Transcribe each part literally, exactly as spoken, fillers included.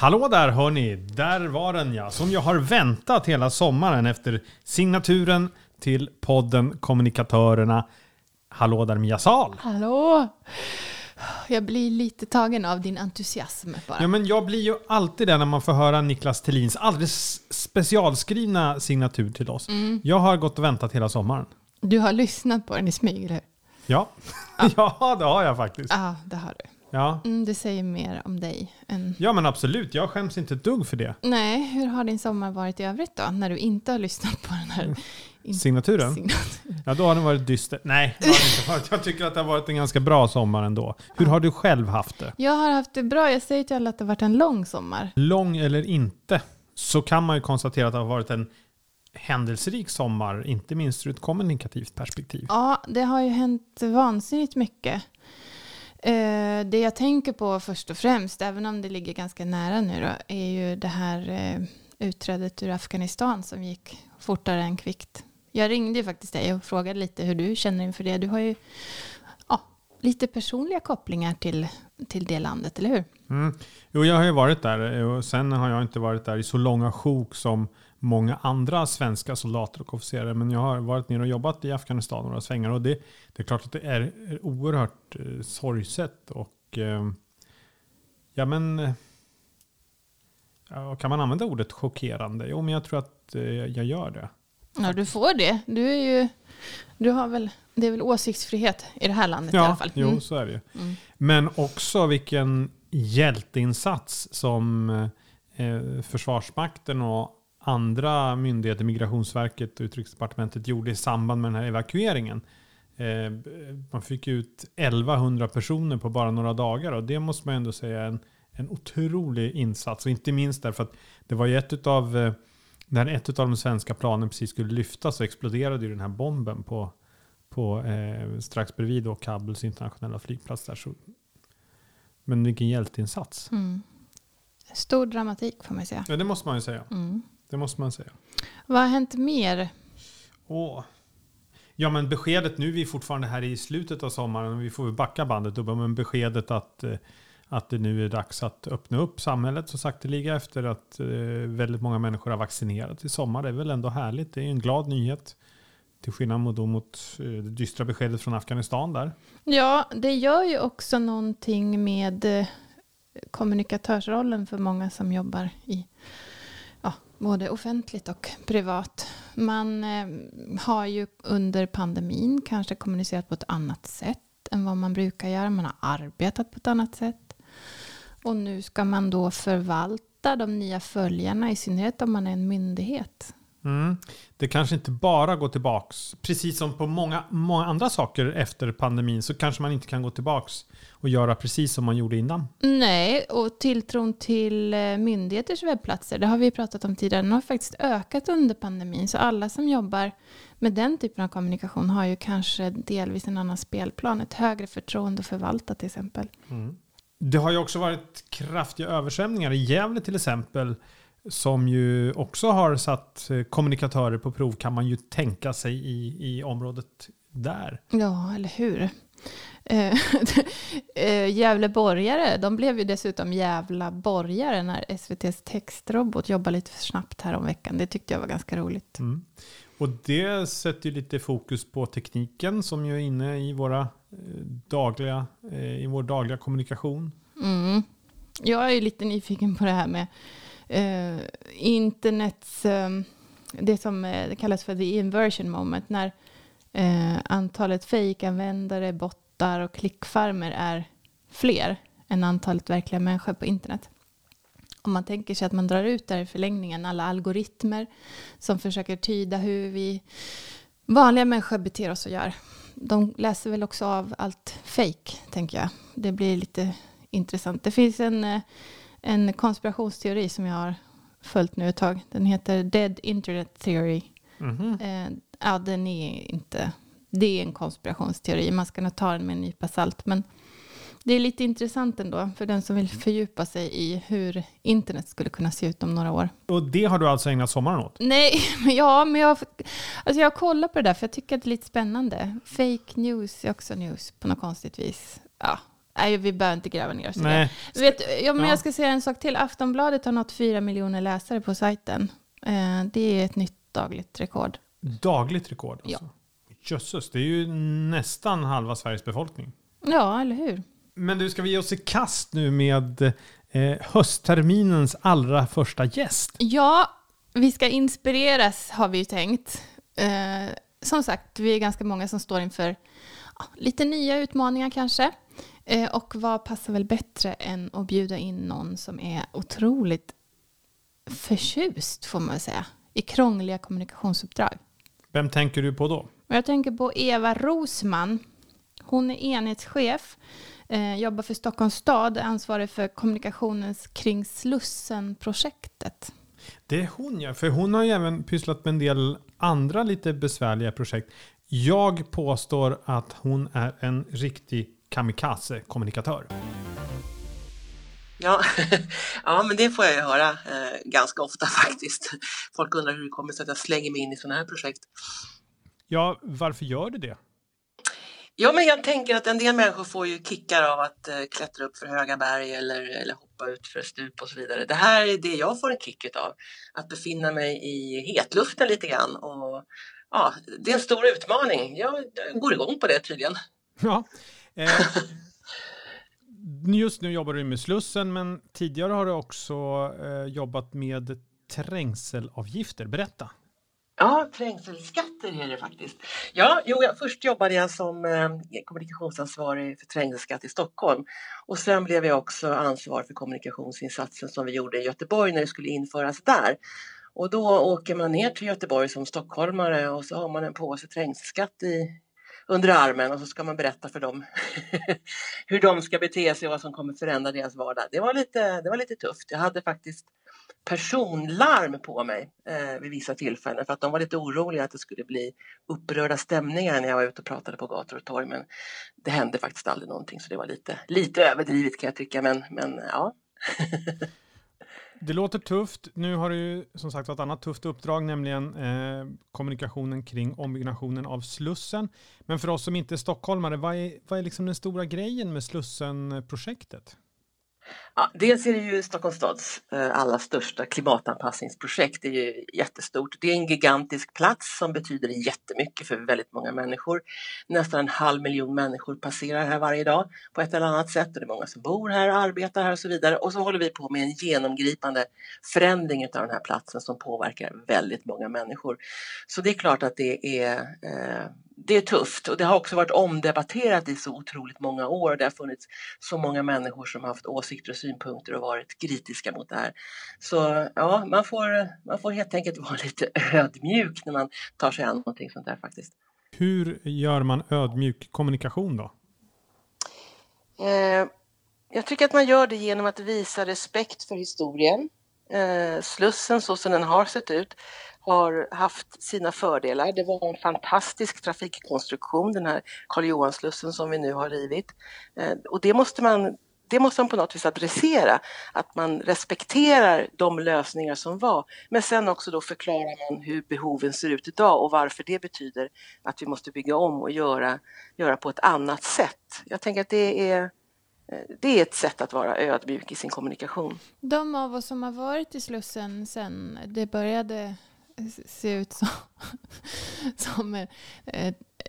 Hallå där hörni, där var den ja, som jag har väntat hela sommaren efter signaturen till podden Kommunikatörerna. Hallå där Mia Sal. Hallå! Jag blir lite tagen av din entusiasm bara. Ja, men jag blir ju alltid där när man får höra Niklas Thelins alldeles specialskrivna signatur till oss. Mm. Jag har gått och väntat hela sommaren. Du har lyssnat på den i smyg, eller hur? Ja. Ja. Ja, det har jag faktiskt. Ja, det har du. Ja. Mm, det säger mer om dig än... Ja, men absolut. Jag skäms inte ett dugg för det. Nej, hur har din sommar varit i övrigt då? När du inte har lyssnat på den här... In- Signaturen? Signatur. Ja, då har den varit dyster. Nej, det har den inte varit. Jag tycker att det har varit en ganska bra sommar ändå. Hur har du själv haft det? Jag har haft det bra. Jag säger till alla att det har varit en lång sommar. Lång eller inte, så kan man ju konstatera att det har varit en händelserik sommar. Inte minst ur ett kommunikativt perspektiv. Ja, det har ju hänt vansinnigt mycket. Uh, det jag tänker på först och främst, även om det ligger ganska nära nu då, är ju det här uh, utträdet ur Afghanistan som gick fortare än kvickt. Jag ringde ju faktiskt dig och frågade lite hur du känner inför det. Du har ju ja, lite personliga kopplingar till, till det landet, eller hur? Mm. Jo, jag har ju varit där och sen har jag inte varit där i så långa sjok som många andra svenska soldater och officerare, men jag har varit ner och jobbat i Afghanistan några svängar och det, det är klart att det är oerhört eh, sorgset och eh, ja men ja, kan man använda ordet chockerande? Jo, men jag tror att eh, jag gör det. Ja, du får det. Du är ju du har väl det är väl åsiktsfrihet i det här landet ja, i alla fall. Mm. Jo, så är det ju. Mm. Men också vilken hjälteinsats som eh, Försvarsmakten och andra myndigheter, Migrationsverket och Utrikesdepartementet gjorde i samband med den här evakueringen. Eh, man fick ut elvahundra personer på bara några dagar och det måste man ändå säga är en, en otrolig insats. Och inte minst därför att det var ju ett utav, eh, när ett utav de svenska planen precis skulle lyftas så exploderade ju den här bomben på, på eh, strax bredvid då Kabuls internationella flygplats där. Så, men vilken hjälteinsats. Mm. Stor dramatik får man säga. Ja, det måste man ju säga. Mm. Det måste man säga. Vad har hänt mer? Åh. Ja, men beskedet nu, vi är fortfarande här i slutet av sommaren och vi får backa bandet upp, men beskedet att, att det nu är dags att öppna upp samhället så sakteliga efter att väldigt många människor har vaccinerat i sommar. Det är väl ändå härligt. Det är en glad nyhet. Till skillnad mot, mot det dystra beskedet från Afghanistan där. Ja, det gör ju också någonting med kommunikatörsrollen för många som jobbar i både offentligt och privat. Man eh, har ju under pandemin kanske kommunicerat på ett annat sätt än vad man brukar göra. Man har arbetat på ett annat sätt. Och nu ska man då förvalta de nya följarna, i synnerhet om man är en myndighet. Mm. Det kanske inte bara går tillbaks. Precis som på många, många andra saker efter pandemin så kanske man inte kan gå tillbaks och göra precis som man gjorde innan. Nej, och tilltron till myndigheters webbplatser, det har vi pratat om tidigare, den har faktiskt ökat under pandemin. Så alla som jobbar med den typen av kommunikation har ju kanske delvis en annan spelplan, ett högre förtroende att förvalta till exempel. Mm. Det har ju också varit kraftiga översvämningar i Gävle till exempel, som ju också har satt kommunikatörer på prov, kan man ju tänka sig i, i området där. Ja, eller hur? Gävleborgare, de blev ju dessutom jävla borgare när S V T:s textrobot jobbade lite för snabbt här om veckan. Det tyckte jag var ganska roligt. Mm. Och det sätter ju lite fokus på tekniken som ju är inne i, våra dagliga, i vår dagliga kommunikation. Mm. Jag är ju lite nyfiken på det här med Uh, internets uh, det som uh, det kallas för the inversion moment, när uh, antalet fake-användare, bottar och klickfarmer är fler än antalet verkliga människor på internet. Om man tänker sig att man drar ut där i förlängningen alla algoritmer som försöker tyda hur vi vanliga människor beter oss och gör. De läser väl också av allt fake, tänker jag. Det blir lite intressant. Det finns en uh, En konspirationsteori som jag har följt nu ett tag. Den heter Dead Internet Theory. Mm-hmm. Eh, ja, den är inte... Det är en konspirationsteori. Man ska nog ta den med en nypa salt. Men det är lite intressant ändå för den som vill fördjupa sig i hur internet skulle kunna se ut om några år. Och det har du alltså ägnat sommaren åt? Nej, men ja, men jag, alltså jag kollar på det där för jag tycker att det är lite spännande. Fake news är också news på något konstigt vis. Ja. Nej, vi behöver inte gräva ner oss i det. Vet, ja, men ja. Jag ska säga en sak till. Aftonbladet har nått fyra miljoner läsare på sajten. Eh, det är ett nytt dagligt rekord. Dagligt rekord? Alltså. Ja. Jösses, det är ju nästan halva Sveriges befolkning. Ja, eller hur? Men du, ska vi ge oss i kast nu med eh, höstterminens allra första gäst? Ja, vi ska inspireras har vi ju tänkt. Eh, som sagt, vi är ganska många som står inför ja, lite nya utmaningar kanske. Eh, och vad passar väl bättre än att bjuda in någon som är otroligt förtjust, får man säga, i krångliga kommunikationsuppdrag. Vem tänker du på då? Jag tänker på Eva Rosman. Hon är enhetschef, eh, jobbar för Stockholms stad, ansvarig för kommunikationens kring Slussen-projektet. Det är hon, ja, för hon har ju även pysslat med en del andra lite besvärliga projekt. Jag påstår att hon är en riktig kamikaze-kommunikatör. Ja, ja, men det får jag ju höra eh, ganska ofta faktiskt. Folk undrar hur det kommer sig att jag slänger mig in i sådana här projekt. Ja, varför gör du det? Ja, men jag tänker att en del människor får ju kickar av att eh, klättra upp för höga berg eller, eller hoppa ut för stup och så vidare. Det här är det jag får en kick utav. Att befinna mig i hetluften lite grann. Och, ja, det är en stor utmaning. Jag, jag går igång på det tydligen. Ja. Eh, just nu jobbar du med Slussen, men tidigare har du också eh, jobbat med trängselavgifter. Berätta. Ja, trängselskatter är det faktiskt. Ja, jo, jag, först jobbade jag som eh, kommunikationsansvarig för trängselskatt i Stockholm. Och sen blev jag också ansvarig för kommunikationsinsatsen som vi gjorde i Göteborg när det skulle införas där. Och då åker man ner till Göteborg som stockholmare och så har man en påse trängselskatt i, under armen. Och så ska man berätta för dem hur de ska bete sig och vad som kommer förändra deras vardag. Det var lite, det var lite tufft. Jag hade faktiskt personlarm på mig eh, vid vissa tillfällen för att de var lite oroliga att det skulle bli upprörda stämningar när jag var ute och pratade på gator och torg, men det hände faktiskt aldrig någonting, så det var lite, lite överdrivet kan jag tycka, men, men ja. Det låter tufft. Nu har du ju som sagt ett annat tufft uppdrag, nämligen eh, kommunikationen kring ombyggnationen av Slussen. Men för oss som inte är stockholmare, vad är, vad är liksom den stora grejen med Slussen-projektet? Ja, dels är det ju Stockholms stads eh, allra största klimatanpassningsprojekt. Det är ju jättestort. Det är en gigantisk plats som betyder jättemycket för väldigt många människor. Nästan en halv miljon människor passerar här varje dag på ett eller annat sätt. Och det är många som bor här, arbetar här och så vidare. Och så håller vi på med en genomgripande förändring av den här platsen som påverkar väldigt många människor. Så det är klart att det är... Eh, Det är tufft och det har också varit omdebatterat i så otroligt många år. Det har funnits så många människor som har haft åsikter och synpunkter och varit kritiska mot det här. Så ja, man får, man får helt enkelt vara lite ödmjuk när man tar sig an någonting sånt där faktiskt. Hur gör man ödmjuk kommunikation då? Eh, jag tycker att man gör det genom att visa respekt för historien. Eh, Slussen så som den har sett ut har haft sina fördelar. Det var en fantastisk trafikkonstruktion, den här Karl-Johanslussen som vi nu har rivit. Eh, och det måste, man, det måste man på något vis adressera. Att man respekterar de lösningar som var. Men sen också då förklarar man hur behoven ser ut idag och varför det betyder att vi måste bygga om och göra, göra på ett annat sätt. Jag tänker att det är... Det är ett sätt att vara ödmjuk i sin kommunikation. De av oss som har varit i Slussen sen det började se ut som, som ett,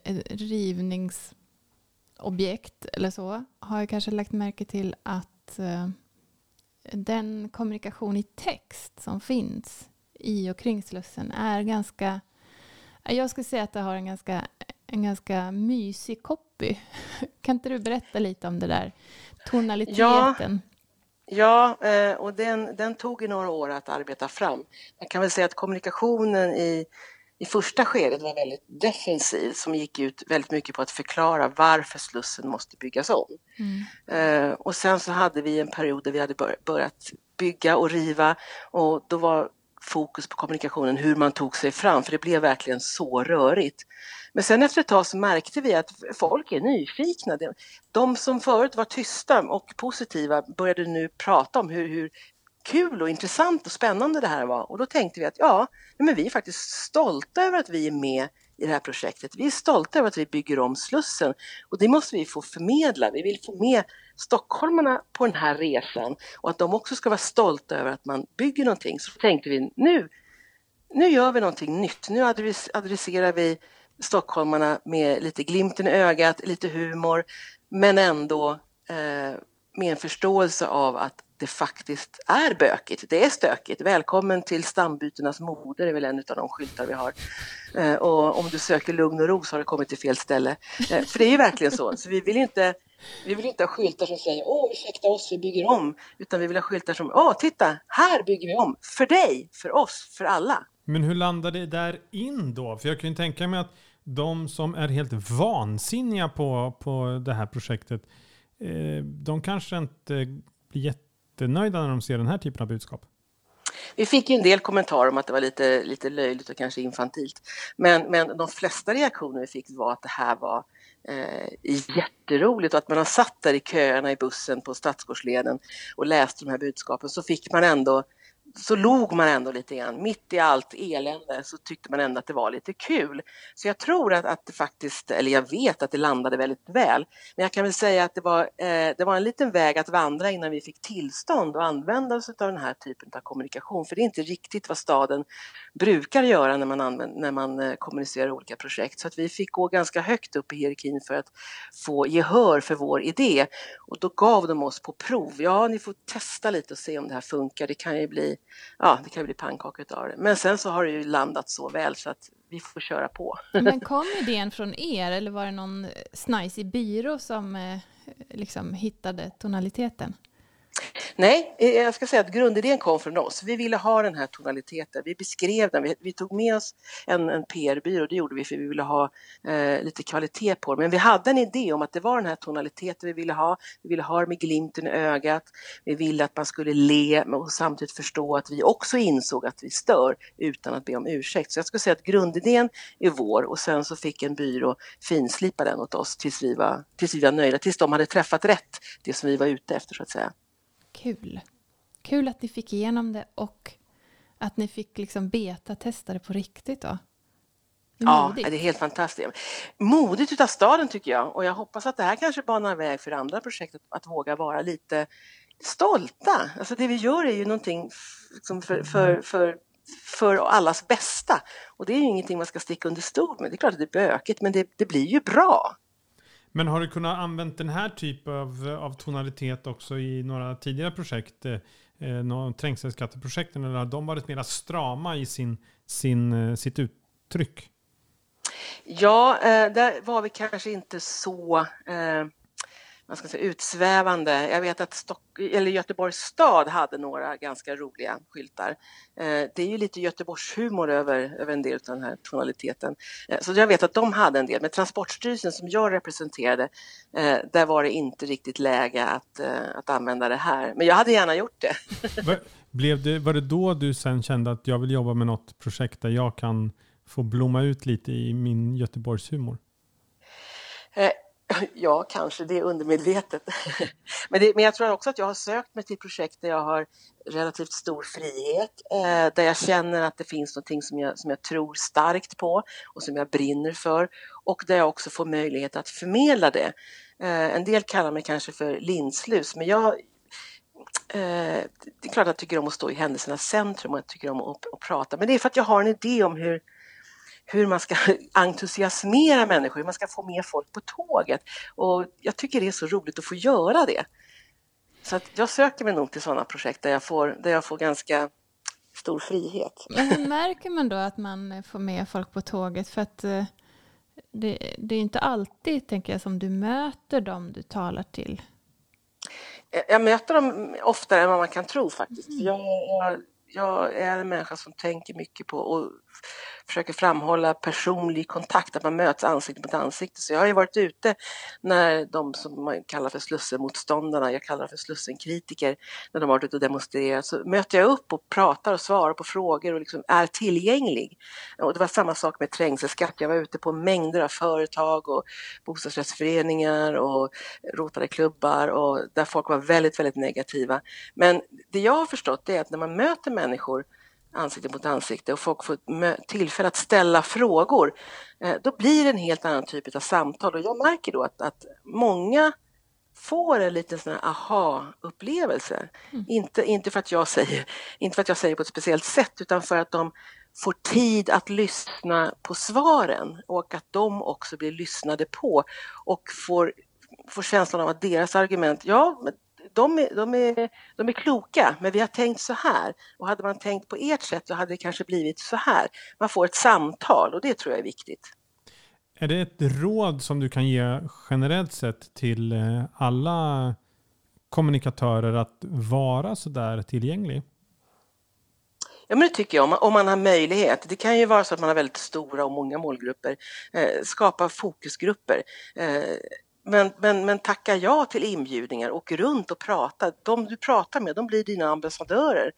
ett rivningsobjekt eller så, har jag kanske lagt märke till att den kommunikation i text som finns i och kring Slussen är ganska, jag skulle säga att det har en ganska en ganska mysig copy. Kan inte du berätta lite om det där? Tonaliteten. Ja, ja och den, den tog i några år att arbeta fram. Jag kan väl säga att kommunikationen i, i första skedet var väldigt defensiv. Som gick ut väldigt mycket på att förklara varför Slussen måste byggas om. Mm. Och sen så hade vi en period där vi hade börjat bygga och riva. Och då var fokus på kommunikationen, hur man tog sig fram. För det blev verkligen så rörigt. Men sen efter ett tag så märkte vi att folk är nyfikna. De som förut var tysta och positiva började nu prata om hur, hur kul och intressant och spännande det här var. Och då tänkte vi att ja, men vi är faktiskt stolta över att vi är med i det här projektet. Vi är stolta över att vi bygger om Slussen, och det måste vi få förmedla. Vi vill få med stockholmarna på den här resan, och att de också ska vara stolta över att man bygger någonting. Så tänkte vi, nu, nu gör vi någonting nytt. Nu adresserar vi stockholmarna med lite glimten i ögat, lite humor, men ändå eh, med en förståelse av att det faktiskt är bökigt. Det är stökigt. Välkommen till stambyternas moder är väl en av de skyltar vi har. Eh, och om du söker lugn och ro så har du kommit till fel ställe. Eh, för det är ju verkligen så. Så vi vill inte, vi vill inte ha skyltar som säger åh, ursäkta oss, vi bygger om. Utan vi vill ha skyltar som, åh, titta, här bygger vi om. För dig, för oss, för alla. Men hur landar det där in då? För jag kan ju tänka mig att de som är helt vansinniga på, på det här projektet, eh, de kanske inte blir jätte nöjda när de ser den här typen av budskap. Vi fick ju en del kommentarer om att det var lite, lite löjligt och kanske infantilt. Men, men de flesta reaktioner vi fick var att det här var eh, jätteroligt, och att man har satt där i köerna i bussen på Stadsgårdsleden och läst de här budskapen, så fick man ändå, så log man ändå lite grann. Mitt i allt elände så tyckte man ändå att det var lite kul. Så jag tror att, att det faktiskt, eller jag vet att det landade väldigt väl. Men jag kan väl säga att det var, eh, det var en liten väg att vandra innan vi fick tillstånd att använda oss av den här typen av kommunikation. För det är inte riktigt vad staden brukar göra när man, använder, när man eh, kommunicerar olika projekt. Så att vi fick gå ganska högt upp i hierarkin för att få gehör för vår idé. Och då gav de oss på prov. Ja, ni får testa lite och se om det här funkar. Det kan ju bli Ja, det kan bli pannkaka av det. Men sen så har det ju landat så väl så att vi får köra på. Men kom idén från er, eller var det någon snajsig byrå som eh, liksom hittade tonaliteten? Nej, jag ska säga att grundidén kom från oss. Vi ville ha den här tonaliteten. Vi beskrev den. Vi, vi tog med oss en, en P R-byrå. Det gjorde vi för vi ville ha eh, lite kvalitet på det. Men vi hade en idé om att det var den här tonaliteten vi ville ha. Vi ville ha det med glimten i ögat. Vi ville att man skulle le och samtidigt förstå att vi också insåg att vi stör utan att be om ursäkt. Så jag ska säga att grundidén är vår. Och sen så fick en byrå finslipa den åt oss tills vi var, tills vi var nöjda. Tills de hade träffat rätt det som vi var ute efter, så att säga. Kul. Kul att ni fick igenom det och att ni fick liksom beta-testa det på riktigt då. Ja, det är helt fantastiskt. Modigt utav staden tycker jag, och jag hoppas att det här kanske banar väg för andra projekt att, att våga vara lite stolta. Alltså det vi gör är ju någonting liksom för, för, för, för allas bästa, och det är ju ingenting man ska sticka under stol med. Det är klart att det är bökigt, men det, det blir ju bra. Men har du kunnat använda den här typen av, av tonalitet också i några tidigare projekt? Eh, några trängselskatteprojekten, eller har de varit mer strama i sin, sin, sitt uttryck? Ja, eh, där var vi kanske inte så... Eh... Man ska säga, utsvävande. Jag vet att Stock- eller Göteborgs stad hade några ganska roliga skyltar. Eh, det är ju lite Göteborgs humor över, över en del av den här tonaliteten. Eh, så jag vet att de hade en del. Men Transportstyrelsen som jag representerade, eh, där var det inte riktigt läge att, eh, att använda det här. Men jag hade gärna gjort det. Blev det. Var det då du sen kände att jag vill jobba med något projekt där jag kan få blomma ut lite i min Göteborgs humor? Eh, Ja, kanske. Det är undermedvetet. Men, det, men jag tror också att jag har sökt mig till projekt där jag har relativt stor frihet. Eh, där jag känner att det finns någonting som jag, som jag tror starkt på och som jag brinner för. Och där jag också får möjlighet att förmedla det. Eh, en del kallar mig kanske för linslus, men jag... Eh, det är klart att jag tycker om att stå i händelsernas centrum och jag tycker om att, att prata. Men det är för att jag har en idé om hur... hur man ska entusiasmera människor, hur man ska få med folk på tåget. Och jag tycker det är så roligt att få göra det. Så att jag söker mig nog till sådana projekt där jag får, där jag får ganska stor frihet. Men hur märker man då att man får med folk på tåget? För att det, det är inte alltid, tänker jag, som du möter dem du talar till. Jag möter dem oftare än vad man kan tro faktiskt. Mm. Jag, jag, jag är en människa som tänker mycket på... och försöker framhålla personlig kontakt, att man möts ansikte mot ansikte. Så jag har ju varit ute när de som man kallar för slussenmotståndarna, jag kallar för slussenkritiker, när de har varit ute och demonstrerat, så möter jag upp och pratar och svarar på frågor och liksom är tillgänglig. Och det var samma sak med trängselskatt. Jag var ute på mängder av företag och bostadsrättsföreningar och rotade klubbar, och där folk var väldigt, väldigt negativa. Men det jag har förstått är att när man möter människor ansikte mot ansikte och folk får tillfälle att ställa frågor, då blir det en helt annan typ av samtal. Och jag märker då att, att många får en liten sån här aha-upplevelse. Mm. Inte, inte, för att jag säger, inte för att jag säger på ett speciellt sätt, utan för att de får tid att lyssna på svaren och att de också blir lyssnade på och får, får känslan av att deras argument, ja, men De är, de, är, de är kloka, men vi har tänkt så här. Och hade man tänkt på ert sätt så hade det kanske blivit så här. Man får ett samtal och det tror jag är viktigt. Är det ett råd som du kan ge generellt sett till alla kommunikatörer att vara så där tillgänglig? Ja, men det tycker jag, om man, om man har möjlighet. Det kan ju vara så att man har väldigt stora och många målgrupper. Eh, skapa fokusgrupper. Eh, Men, men, men tacka ja till inbjudningar, och runt och prata. De du pratar med, de blir dina ambassadörer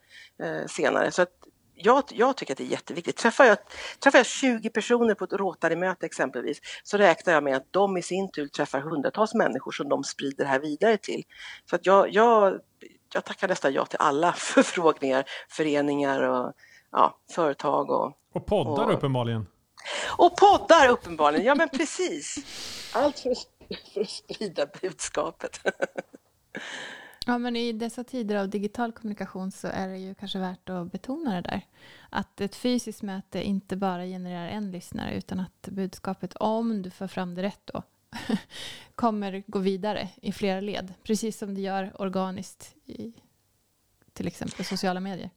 eh, senare. Så att jag, jag tycker att det är jätteviktigt. Träffar jag, träffar jag tjugo personer på ett Rotary-möte exempelvis, så räknar jag med att de i sin tur träffar hundratals människor som de sprider här vidare till. Så att jag, jag, jag tackar nästan ja till alla förfrågningar, föreningar och ja, företag. Och, och poddar och, uppenbarligen. Och poddar uppenbarligen, ja men precis. Allt för för att sprida budskapet. Ja, men i dessa tider av digital kommunikation så är det ju kanske värt att betona det där. Att ett fysiskt möte inte bara genererar en lyssnare, utan att budskapet, om du för fram det rätt då, kommer gå vidare i flera led. Precis som det gör organiskt i till exempel sociala medier.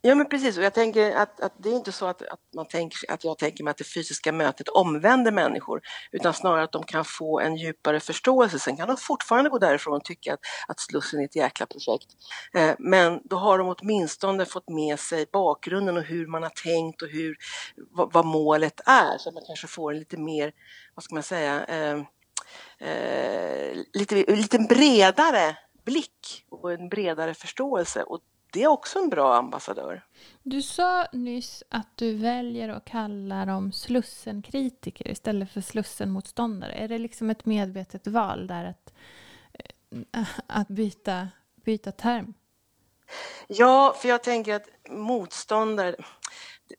Ja, men precis, och jag tänker att, att det är inte så att, att, man tänker, att jag tänker mig att det fysiska mötet omvänder människor, utan snarare att de kan få en djupare förståelse. Sen kan de fortfarande gå därifrån och tycka att, att Slussen är ett jäkla projekt. Eh, men då har de åtminstone fått med sig bakgrunden och hur man har tänkt och hur, vad, vad målet är. Så att man kanske får en lite mer, vad ska man säga, eh, eh, lite, lite bredare blick och en bredare förståelse. Och det är också en bra ambassadör. Du sa nyss att du väljer att kalla dem slussenkritiker istället för slussenmotståndare. Är det liksom ett medvetet val där att, att byta, byta term? Ja, för jag tänker att motståndare, det,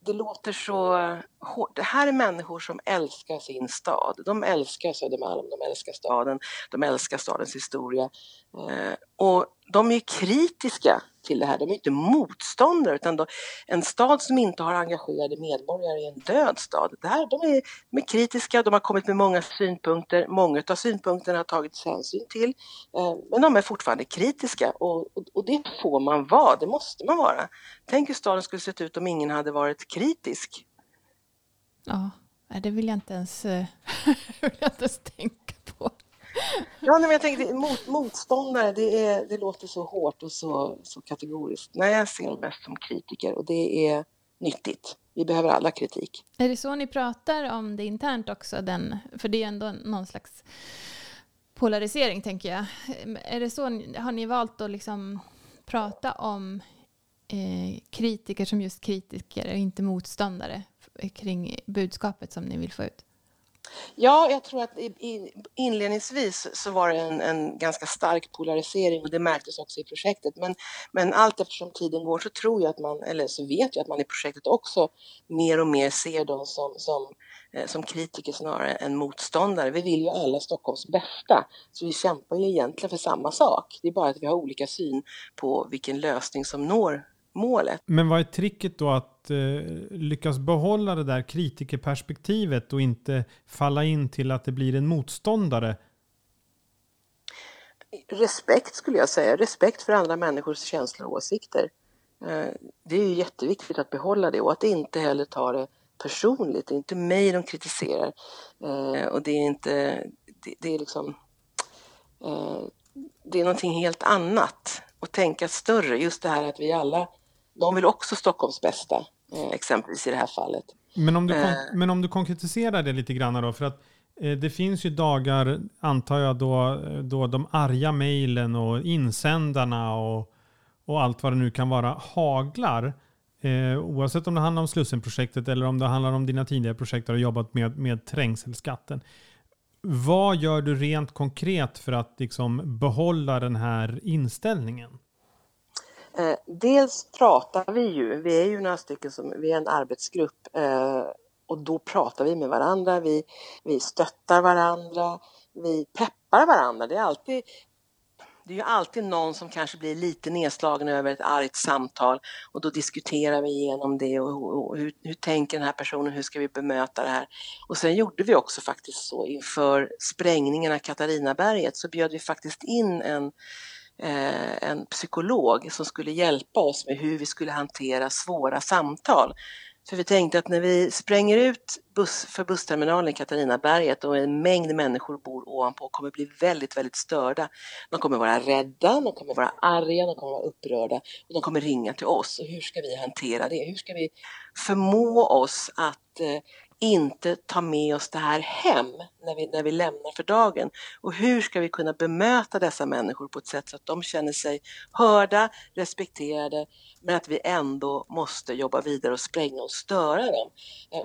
det låter så hårt. Det här är människor som älskar sin stad. De älskar Södermalm, de älskar staden, de älskar stadens historia. Eh, och de är kritiska till det här. De är inte motståndare, utan då, en stad som inte har engagerade medborgare är en död stad. Det här, de, är, de är kritiska, de har kommit med många synpunkter. Många av synpunkterna har tagits hänsyn till. Eh, men de är fortfarande kritiska och, och, och det får man vara, det måste man vara. Tänk hur staden skulle se ut om ingen hade varit kritisk. Ja, det vill jag inte ens, vill jag inte ens tänka på. Ja, men jag tänkte, mot, motståndare, det, är, det låter så hårt och så, så kategoriskt. Nej, jag ser dem mest som kritiker och det är nyttigt. Vi behöver alla kritik. Är det så ni pratar om det internt också? Den, för det är ändå någon slags polarisering, tänker jag. Är det så, har ni valt att liksom prata om eh, kritiker som just kritiker och inte motståndare kring budskapet som ni vill få ut? Ja, jag tror att inledningsvis så var det en, en ganska stark polarisering och det märktes också i projektet. Men, men allt eftersom tiden går så tror jag att man, eller så vet jag att man i projektet också mer och mer ser dem som, som, som kritiker snarare än motståndare. Vi vill ju alla Stockholms bästa, så vi kämpar ju egentligen för samma sak. Det är bara att vi har olika syn på vilken lösning som når målet. Men vad är tricket då att eh, lyckas behålla det där kritikerperspektivet och inte falla in till att det blir en motståndare? Respekt skulle jag säga. Respekt för andra människors känslor och åsikter. Eh, det är ju jätteviktigt att behålla det och att inte heller ta det personligt. Det är inte mig de kritiserar. Eh, och det är inte... Det, det är liksom... Eh, det är någonting helt annat. Och tänka större. Just det här att vi alla... De vill också Stockholms bästa, exempelvis i det här fallet. Men om du, kon- men om du konkretiserar det lite grann då, för att eh, det finns ju dagar, antar jag, då, då de arga mejlen och insändarna och, och allt vad det nu kan vara haglar. Eh, oavsett om det handlar om Slussenprojektet eller om det handlar om dina tidigare projekt där du jobbat med, med trängselskatten. Vad gör du rent konkret för att liksom behålla den här inställningen? Eh, dels pratar vi ju, vi är ju några stycken, som, vi är en arbetsgrupp eh, och då pratar vi med varandra, vi, vi stöttar varandra, vi peppar varandra. Det är alltid... Det är ju alltid någon som kanske blir lite nedslagen över ett argt samtal och då diskuterar vi igenom det och hur, hur tänker den här personen, hur ska vi bemöta det här. Och sen gjorde vi också faktiskt så inför sprängningen av Katarinaberget, så bjöd vi faktiskt in en, eh, en psykolog som skulle hjälpa oss med hur vi skulle hantera svåra samtal. För vi tänkte att när vi spränger ut buss för bussterminalen i Katarinaberget och en mängd människor bor ovanpå, kommer bli väldigt, väldigt störda. De kommer vara rädda, de kommer vara arga, de kommer vara upprörda och de kommer ringa till oss. Och hur ska vi hantera det? Hur ska vi förmå oss att eh, inte ta med oss det här hem när vi, när vi lämnar för dagen? Och hur ska vi kunna bemöta dessa människor på ett sätt så att de känner sig hörda, respekterade, men att vi ändå måste jobba vidare och spränga och störa dem.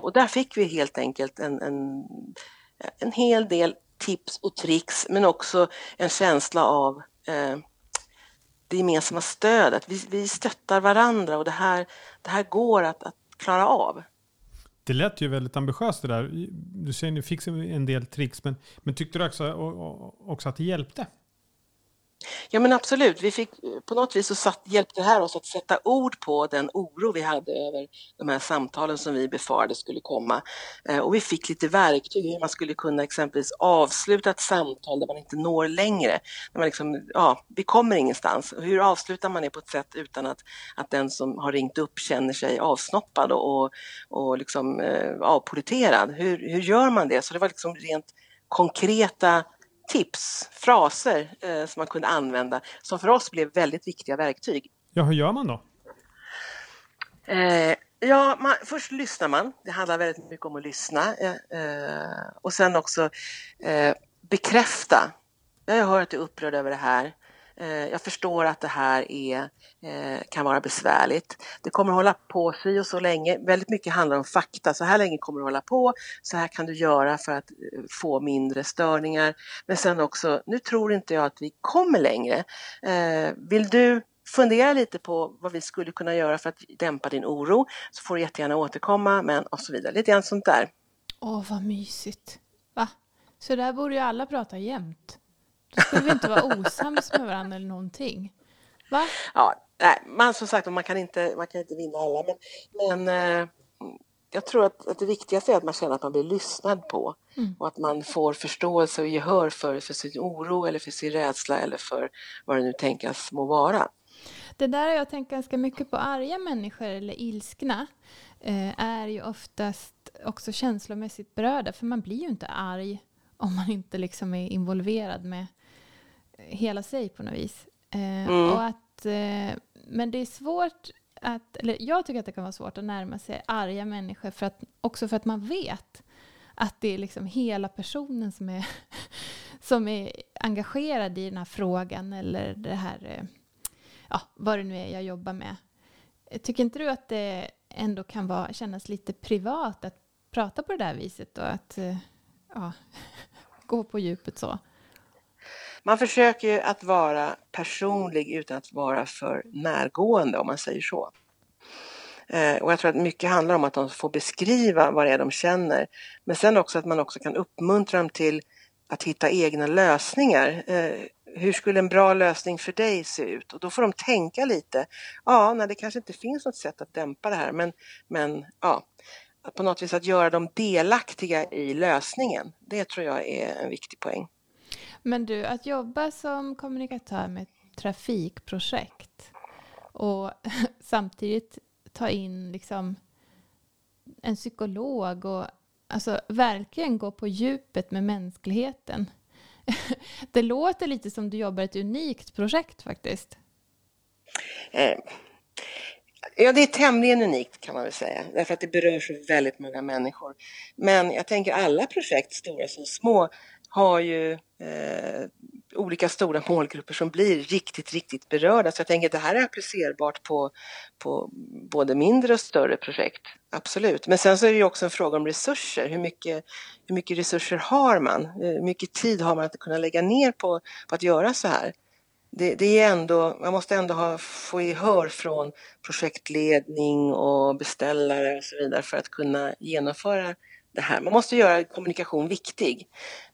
Och där fick vi helt enkelt en, en, en hel del tips och tricks, men också en känsla av eh, det gemensamma stödet. Vi, vi stöttar varandra och det här, det här går att, att klara av. Det lät ju väldigt ambitiöst det där. Du säger att ni fick en del tricks, men, men tyckte du också, också att det hjälpte? Ja, men absolut. Vi fick, på något vis så satt, hjälpte det här oss att sätta ord på den oro vi hade över de här samtalen som vi befarade skulle komma. Eh, och vi fick lite verktyg hur man skulle kunna exempelvis avsluta ett samtal där man inte når längre. När man liksom, ja, vi kommer ingenstans. Hur avslutar man det på ett sätt utan att, att den som har ringt upp känner sig avsnoppad och, och liksom, eh, avpoliterad? Hur, hur gör man det? Så det var liksom rent konkreta tips, fraser eh, som man kunde använda, som för oss blev väldigt viktiga verktyg. Ja, hur gör man då? Eh, ja, man, först lyssnar man. Det handlar väldigt mycket om att lyssna. Eh, eh, och sen också eh, bekräfta. Jag hör att du är upprörd över det här. Eh, jag förstår att det här är, eh, kan vara besvärligt. Det kommer att hålla på sig och så länge. Väldigt mycket handlar om fakta. Så här länge kommer det hålla på. Så här kan du göra för att få mindre störningar. Men sen också, nu tror inte jag att vi kommer längre. Eh, vill du fundera lite på vad vi skulle kunna göra för att dämpa din oro? Så får du jättegärna återkomma. Men och så vidare. Lite grann sånt där. Åh, vad mysigt. Va? Så där borde ju alla prata jämt. Då skulle vi inte vara osams med varandra eller någonting. Va? Ja, nej, man, som sagt, man kan inte, man kan inte vinna alla. Men, men eh, jag tror att, att det viktigaste är att man känner att man blir lyssnad på. Mm. Och att man får förståelse och gehör för, för sin oro eller för sin rädsla eller för vad det nu tänkas må vara. Det där har jag tänkt ganska mycket på. Arga människor eller ilskna eh, är ju oftast också känslomässigt berörda. För man blir ju inte arg om man inte liksom är involverad med hela sig på något vis. Eh, mm. och att, eh, men det är svårt att, eller jag tycker att det kan vara svårt att närma sig arga människor för att, också för att man vet att det är liksom hela personen som är, som är engagerad i den här frågan eller det här, eh, ja, vad det nu är jag jobbar med. Tycker inte du att det ändå kan vara, kännas lite privat att prata på det där viset och att eh, ja, gå på djupet så? Man försöker ju att vara personlig utan att vara för närgående, om man säger så. Eh, och jag tror att mycket handlar om att de får beskriva vad det är de känner. Men sen också att man också kan uppmuntra dem till att hitta egna lösningar. Eh, hur skulle en bra lösning för dig se ut? Och då får de tänka lite. Ja, nej, det kanske inte finns något sätt att dämpa det här. Men, men ja, på något vis att göra dem delaktiga i lösningen. Det tror jag är en viktig poäng. Men du, att jobba som kommunikatör med trafikprojekt och samtidigt ta in liksom en psykolog och alltså verkligen gå på djupet med mänskligheten. Det låter lite som du jobbar ett unikt projekt faktiskt. Eh. Ja, det är tämligen unikt kan man väl säga. Därför att det berör så väldigt många människor. Men jag tänker alla projekt, stora som små, har ju eh, olika stora målgrupper som blir riktigt, riktigt berörda. Så jag tänker att det här är applicerbart på, på både mindre och större projekt. Absolut. Men sen så är det ju också en fråga om resurser. Hur mycket, hur mycket resurser har man? Hur mycket tid har man att kunna lägga ner på, på att göra så här? det, det är ändå, man måste ändå ha, få gehör från projektledning och beställare och så vidare för att kunna genomföra det här. Man måste göra kommunikation viktig.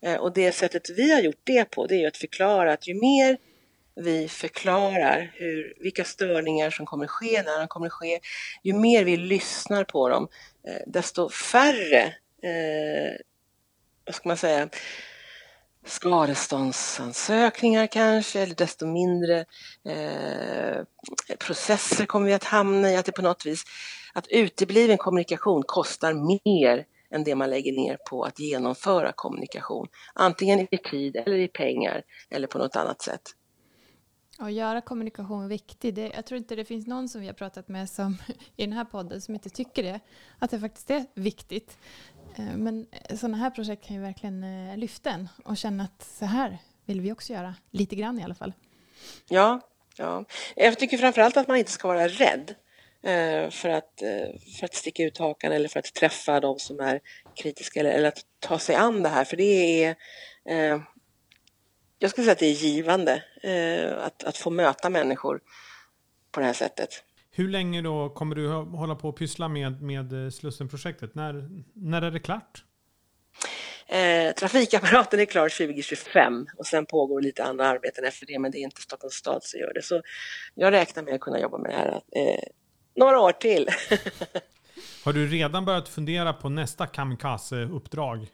Eh, och det sättet vi har gjort det på, det är att förklara att ju mer vi förklarar hur, vilka störningar som kommer ske, när de kommer ske, ju mer vi lyssnar på dem, eh, desto färre eh, vad ska man säga, skadeståndsansökningar kanske, eller desto mindre eh, processer kommer vi att hamna i. Att det på något vis, att utebliven kommunikation kostar mer än det man lägger ner på att genomföra kommunikation. Antingen i tid eller i pengar eller på något annat sätt. Att göra kommunikation viktig. Det, jag tror inte det finns någon som vi har pratat med som, i den här podden, som inte tycker det. Att det faktiskt är viktigt. Men sådana här projekt kan ju verkligen lyfta en och känna att så här vill vi också göra. Lite grann i alla fall. Ja, ja. Jag tycker framförallt att man inte ska vara rädd för att, för att sticka ut hakan eller för att träffa de som är kritiska eller, eller att ta sig an det här. För det är... Eh, Jag skulle säga att det är givande eh, att, att få möta människor på det här sättet. Hur länge då kommer du hålla på och pyssla med, med Slussenprojektet? När, när är det klart? Eh, trafikapparaten är klar tjugo tjugofem och sen pågår lite andra arbeten efter det, men det är inte Stockholms stad som gör det. Så jag räknar med att kunna jobba med det här eh, några år till. Har du redan börjat fundera på nästa kamikaze-uppdrag?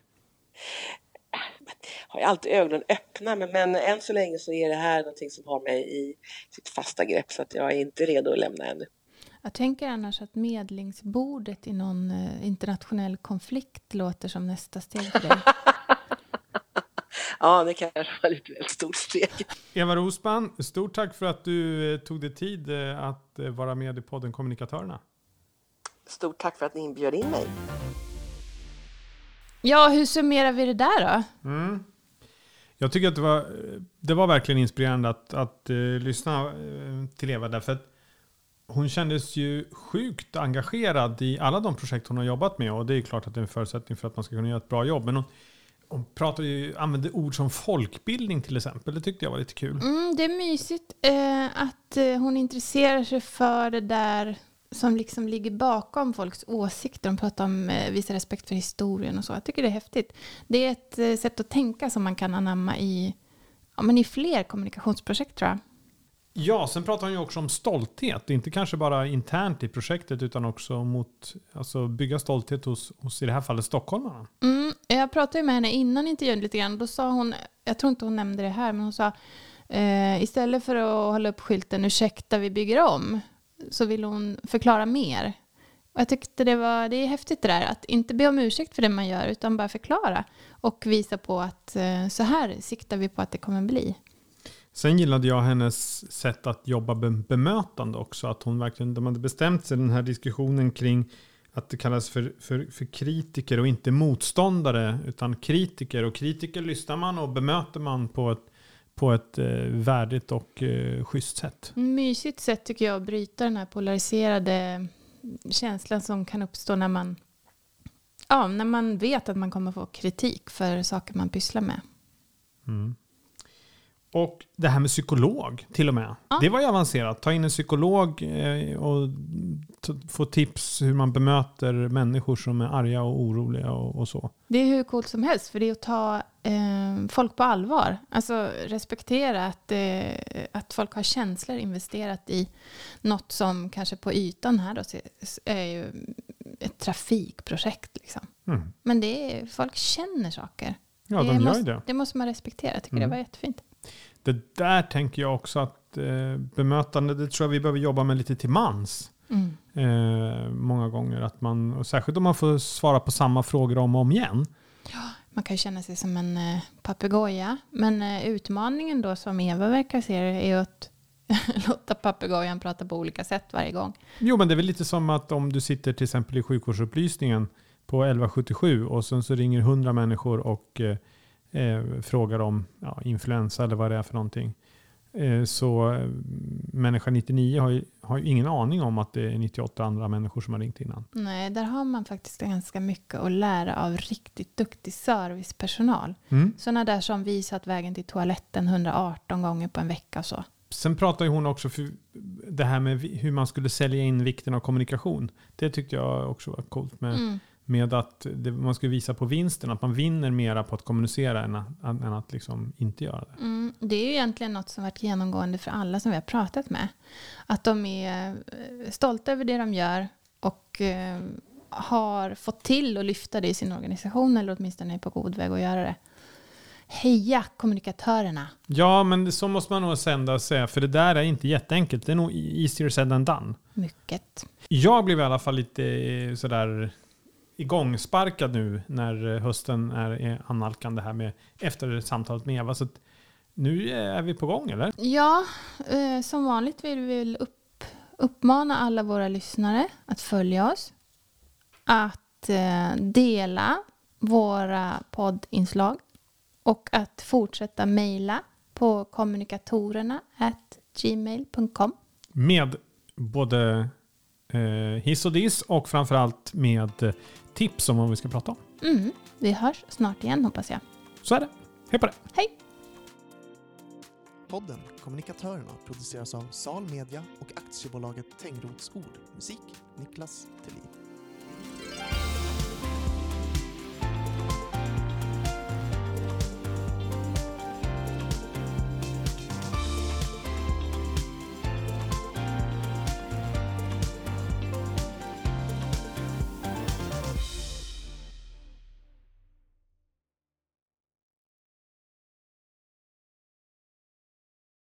Har jag alltid ögonen öppna, men, men än så länge så är det här någonting som har mig i sitt fasta grepp, så att jag är inte redo att lämna ännu. Jag tänker annars att medlingsbordet i någon internationell konflikt låter som nästa steg för dig. Ja, det kan vara lite ett stort steg. Eva Rosman, stort tack för att du tog dig tid att vara med i podden Kommunikatörerna. Stort tack för att ni bjöd in mig. Ja, hur summerar vi det där då? Mm. Jag tycker att det var, det var verkligen inspirerande att, att uh, lyssna uh, till Eva, därför att hon kändes ju sjukt engagerad i alla de projekt hon har jobbat med, och det är klart att det är en förutsättning för att man ska kunna göra ett bra jobb, men hon, hon pratade ju, använde ord som folkbildning till exempel, det tyckte jag var lite kul. Mm, det är mysigt uh, att uh, hon intresserar sig för det där som liksom ligger bakom folks åsikter. De pratar om eh, visa respekt för historien och så. Jag tycker det är häftigt. Det är ett eh, sätt att tänka som man kan anamma i, ja, men i fler kommunikationsprojekt tror jag. Ja, sen pratar han ju också om stolthet. Inte kanske bara internt i projektet utan också mot, alltså bygga stolthet hos, hos i det här fallet stockholmarna. Mm, jag pratade ju med henne innan intervjun lite grann. Då sa hon, jag tror inte hon nämnde det här, men hon sa eh, istället för att hålla upp skylten ursäkta vi bygger om, så vill hon förklara mer. Och jag tyckte det var, det är häftigt det där, att inte be om ursäkt för det man gör utan bara förklara och visa på att så här siktar vi på att det kommer bli. Sen gillade jag hennes sätt att jobba bemötande också, att hon verkligen, de hade bestämt sig den här diskussionen kring att det kallas för, för, för kritiker och inte motståndare utan kritiker, och kritiker lyssnar man och bemöter man på ett på ett eh, värdigt och eh, schysst sätt. Mysigt sätt tycker jag att bryta den här polariserade känslan som kan uppstå när man, ja, när man vet att man kommer få kritik för saker man pysslar med. Mm. Och det här med psykolog till och med. Ja. Det var ju avancerat. Ta in en psykolog eh, och t- få tips hur man bemöter människor som är arga och oroliga och, och så. Det är hur coolt som helst, för det är att ta eh, folk på allvar. Alltså respektera att, eh, att folk har känslor investerat i något som kanske på ytan här då är ju ett trafikprojekt liksom. Mm. Men det är, folk känner saker. Ja, de det, gör måste, det. det måste man respektera. Jag tycker mm. det var jättefint. Det där tänker jag också att eh, bemötande, det tror jag vi behöver jobba med lite till mans. Mm. Eh, många gånger att man, och särskilt om man får svara på samma frågor om och om igen. Ja, man kan ju känna sig som en eh, papegoja. Men eh, utmaningen då som Eva verkar se är att låta papegojan prata på olika sätt varje gång. Jo, men det är väl lite som att om du sitter till exempel i sjukvårdsupplysningen på elva sjuttiosju och sen så ringer hundra människor och eh, Eh, frågar om ja, influensa eller vad det är för någonting. Eh, så eh, människa nittionio har ju, har ju ingen aning om att det är nittioåtta andra människor som har ringt innan. Nej, där har man faktiskt ganska mycket att lära av riktigt duktig servicepersonal. Mm. Sådana där som visat vägen till toaletten hundraarton gånger på en vecka och så. sen pratar ju hon också för det här med hur man skulle sälja in vikten av kommunikation. Det tyckte jag också var coolt med, mm. med att det, man skulle visa på vinsten, att man vinner mera på att kommunicera än att, än att liksom inte göra det. Mm, det är ju egentligen något som varit genomgående för alla som vi har pratat med. Att de är stolta över det de gör och eh, har fått till att lyfta det i sin organisation, eller åtminstone är på god väg att göra det. Heja kommunikatörerna. Ja, men så måste man nog sända säga, för det där är inte jätteenkelt. Det är nog easier said than done. Mycket. Jag blev i alla fall lite sådär igångsparkad nu när hösten är annalkande här med efter samtalet med Eva. Så att nu är vi på gång, eller? Ja, eh, som vanligt vill vi upp, uppmana alla våra lyssnare att följa oss. Att eh, dela våra poddinslag. Och att fortsätta mejla på kommunikatorerna at gmail dot com. Med både eh, hiss och diss och framförallt med tips om vad vi ska prata om. Mm, vi hörs snart igen, hoppas jag. Så är det. Hej på det. Hej. Podden Kommunikatörerna produceras av Salmedia och aktiebolaget Tängdrotskol. Musik Niklas Thelin.